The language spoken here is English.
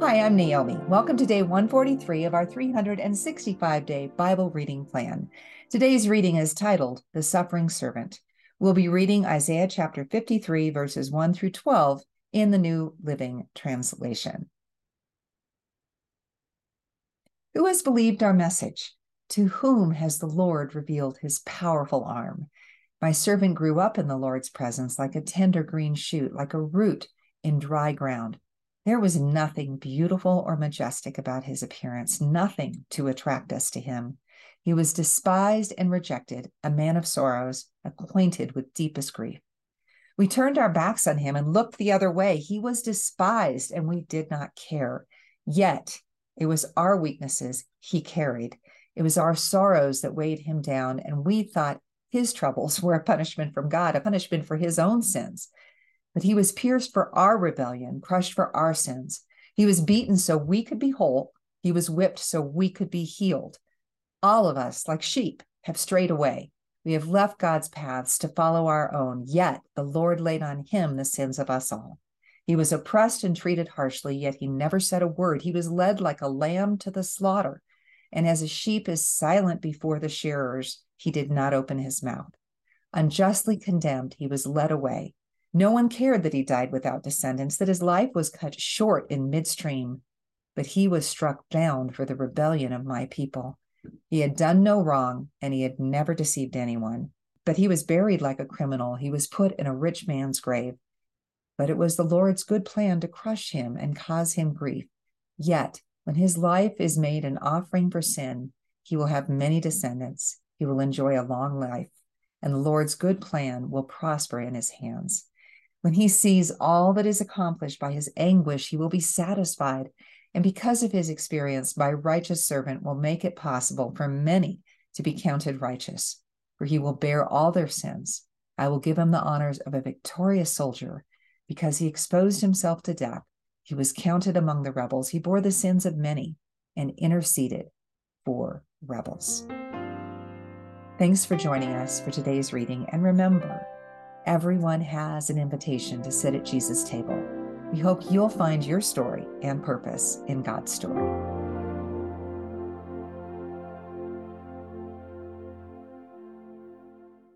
Hi, I'm Naomi. Welcome to day 143 of our 365-day Bible reading plan. Today's reading is titled, The Suffering Servant. We'll be reading Isaiah chapter 53, verses 1 through 12 in the New Living Translation. Who has believed our message? To whom has the Lord revealed his powerful arm? My servant grew up in the Lord's presence like a tender green shoot, like a root in dry ground. There was nothing beautiful or majestic about his appearance, nothing to attract us to him. He was despised and rejected, a man of sorrows, acquainted with deepest grief. We turned our backs on him and looked the other way. He was despised and we did not care. Yet it was our weaknesses he carried. It was our sorrows that weighed him down, and we thought his troubles were a punishment from God, a punishment for his own sins. But he was pierced for our rebellion, crushed for our sins. He was beaten so we could be whole. He was whipped so we could be healed. All of us, like sheep, have strayed away. We have left God's paths to follow our own, yet the Lord laid on him the sins of us all. He was oppressed and treated harshly, yet he never said a word. He was led like a lamb to the slaughter, and as a sheep is silent before the shearers, he did not open his mouth. Unjustly condemned, he was led away. No one cared that he died without descendants, that his life was cut short in midstream, but he was struck down for the rebellion of my people. He had done no wrong, and he had never deceived anyone. But he was buried like a criminal. He was put in a rich man's grave. But it was the Lord's good plan to crush him and cause him grief. Yet, when his life is made an offering for sin, he will have many descendants. He will enjoy a long life, and the Lord's good plan will prosper in his hands. When he sees all that is accomplished by his anguish, he will be satisfied. And because of his experience, my righteous servant will make it possible for many to be counted righteous, for he will bear all their sins. I will give him the honors of a victorious soldier. Because he exposed himself to death, he was counted among the rebels. He bore the sins of many and interceded for rebels. Thanks for joining us for today's reading. And remember, everyone has an invitation to sit at Jesus' table. We hope you'll find your story and purpose in God's story.